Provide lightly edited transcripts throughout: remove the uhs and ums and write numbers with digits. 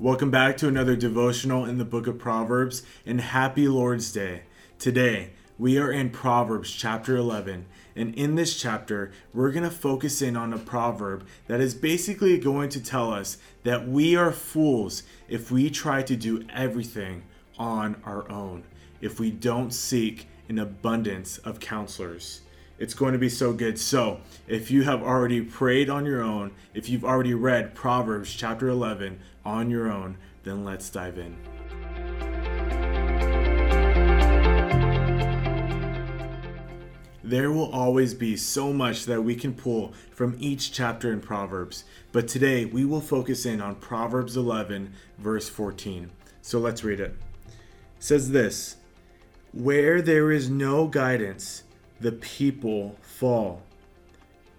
Welcome back to another devotional in the book of Proverbs, and happy Lord's Day. Today, we are in Proverbs chapter 11, and in this chapter, we're going to focus in on a proverb that is basically going to tell us that we are fools if we try to do everything on our own, if we don't seek an abundance of counselors. It's going to be so good. So if you have already prayed on your own, if you've already read Proverbs chapter 11 on your own, then let's dive in. There will always be so much that we can pull from each chapter in Proverbs, but today we will focus in on Proverbs 11, verse 14. So let's read it. It says this, "Where there is no guidance, the people fall,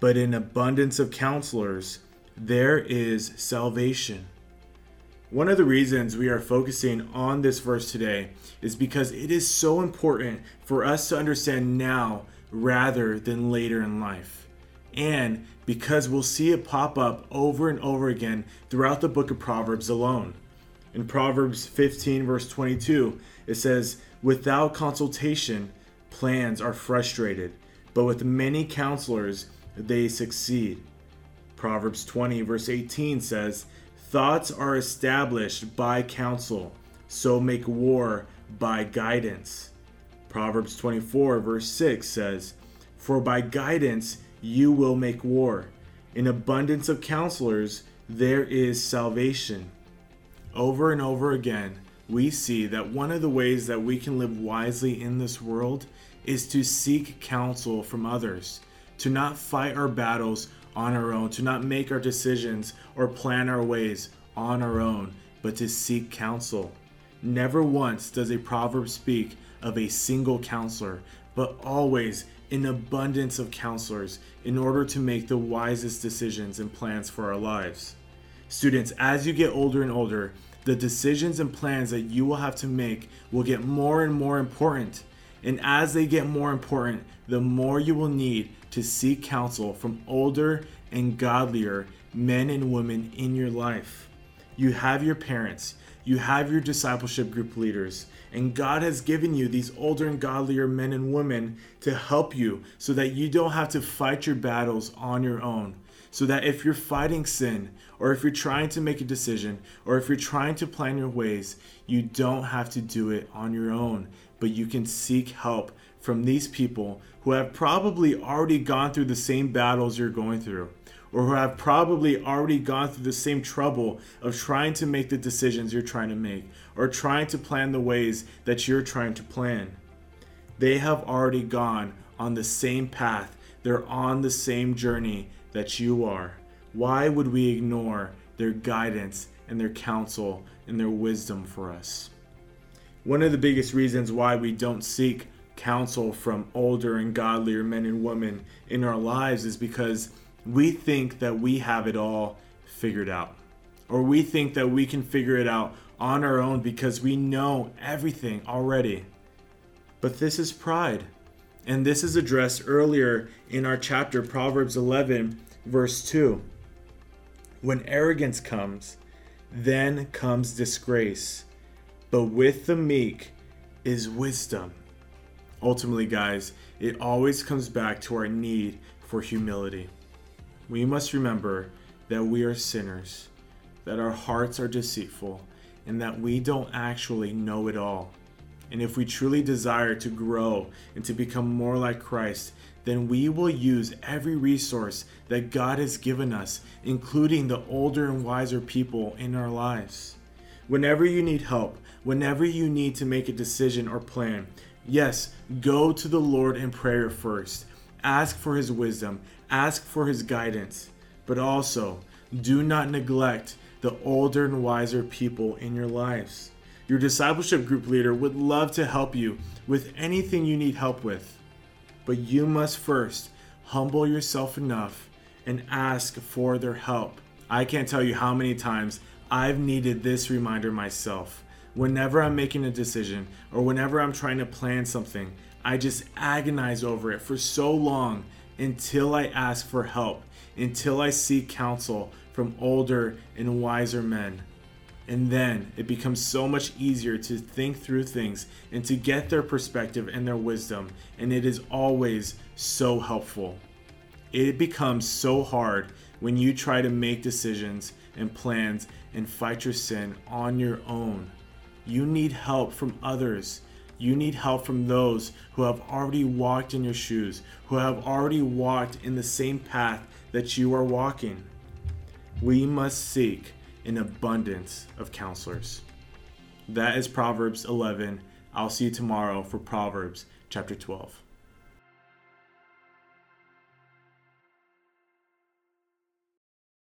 but in abundance of counselors, there is salvation." One of the reasons we are focusing on this verse today is because it is so important for us to understand now rather than later in life. And because we'll see it pop up over and over again throughout the book of Proverbs alone. In Proverbs 15, verse 22, it says, "Without consultation, plans are frustrated, but with many counselors, they succeed." Proverbs 20, verse 18 says, "Thoughts are established by counsel, so make war by guidance." Proverbs 24, verse 6 says, "For by guidance you will make war. In abundance of counselors, there is salvation." Over and over again, we see that one of the ways that we can live wisely in this world is to seek counsel from others, to not fight our battles on our own, to not make our decisions or plan our ways on our own, but to seek counsel. Never once does a proverb speak of a single counselor, but always an abundance of counselors in order to make the wisest decisions and plans for our lives. Students, as you get older and older, the decisions and plans that you will have to make will get more and more important. And as they get more important, the more you will need to seek counsel from older and godlier men and women in your life. You have your parents, you have your discipleship group leaders, and God has given you these older and godlier men and women to help you so that you don't have to fight your battles on your own. So that if you're fighting sin, or if you're trying to make a decision, or if you're trying to plan your ways, you don't have to do it on your own, but you can seek help from these people who have probably already gone through the same battles you're going through, or who have probably already gone through the same trouble of trying to make the decisions you're trying to make, or trying to plan the ways that you're trying to plan. They have already gone on the same path. They're on the same journey that you are. Why would we ignore their guidance and their counsel and their wisdom for us? One of the biggest reasons why we don't seek counsel from older and godlier men and women in our lives is because we think that we have it all figured out, or we think that we can figure it out on our own because we know everything already. But this is pride. And this is addressed earlier in our chapter, Proverbs 11, verse 2. "When arrogance comes, then comes disgrace, but with the meek is wisdom." Ultimately, guys, it always comes back to our need for humility. We must remember that we are sinners, that our hearts are deceitful, and that we don't actually know it all. And if we truly desire to grow and to become more like Christ, then we will use every resource that God has given us, including the older and wiser people in our lives. Whenever you need help, whenever you need to make a decision or plan, yes, go to the Lord in prayer first. Ask for His wisdom, ask for His guidance, but also do not neglect the older and wiser people in your lives. Your discipleship group leader would love to help you with anything you need help with, but you must first humble yourself enough and ask for their help. I can't tell you how many times I've needed this reminder myself. Whenever I'm making a decision or whenever I'm trying to plan something, I just agonize over it for so long until I ask for help, until I seek counsel from older and wiser men. And then it becomes so much easier to think through things and to get their perspective and their wisdom. And it is always so helpful. It becomes so hard when you try to make decisions and plans and fight your sin on your own. You need help from others. You need help from those who have already walked in your shoes, who have already walked in the same path that you are walking. We must seek an abundance of counselors. That is Proverbs 11. I'll see you tomorrow for Proverbs chapter 12.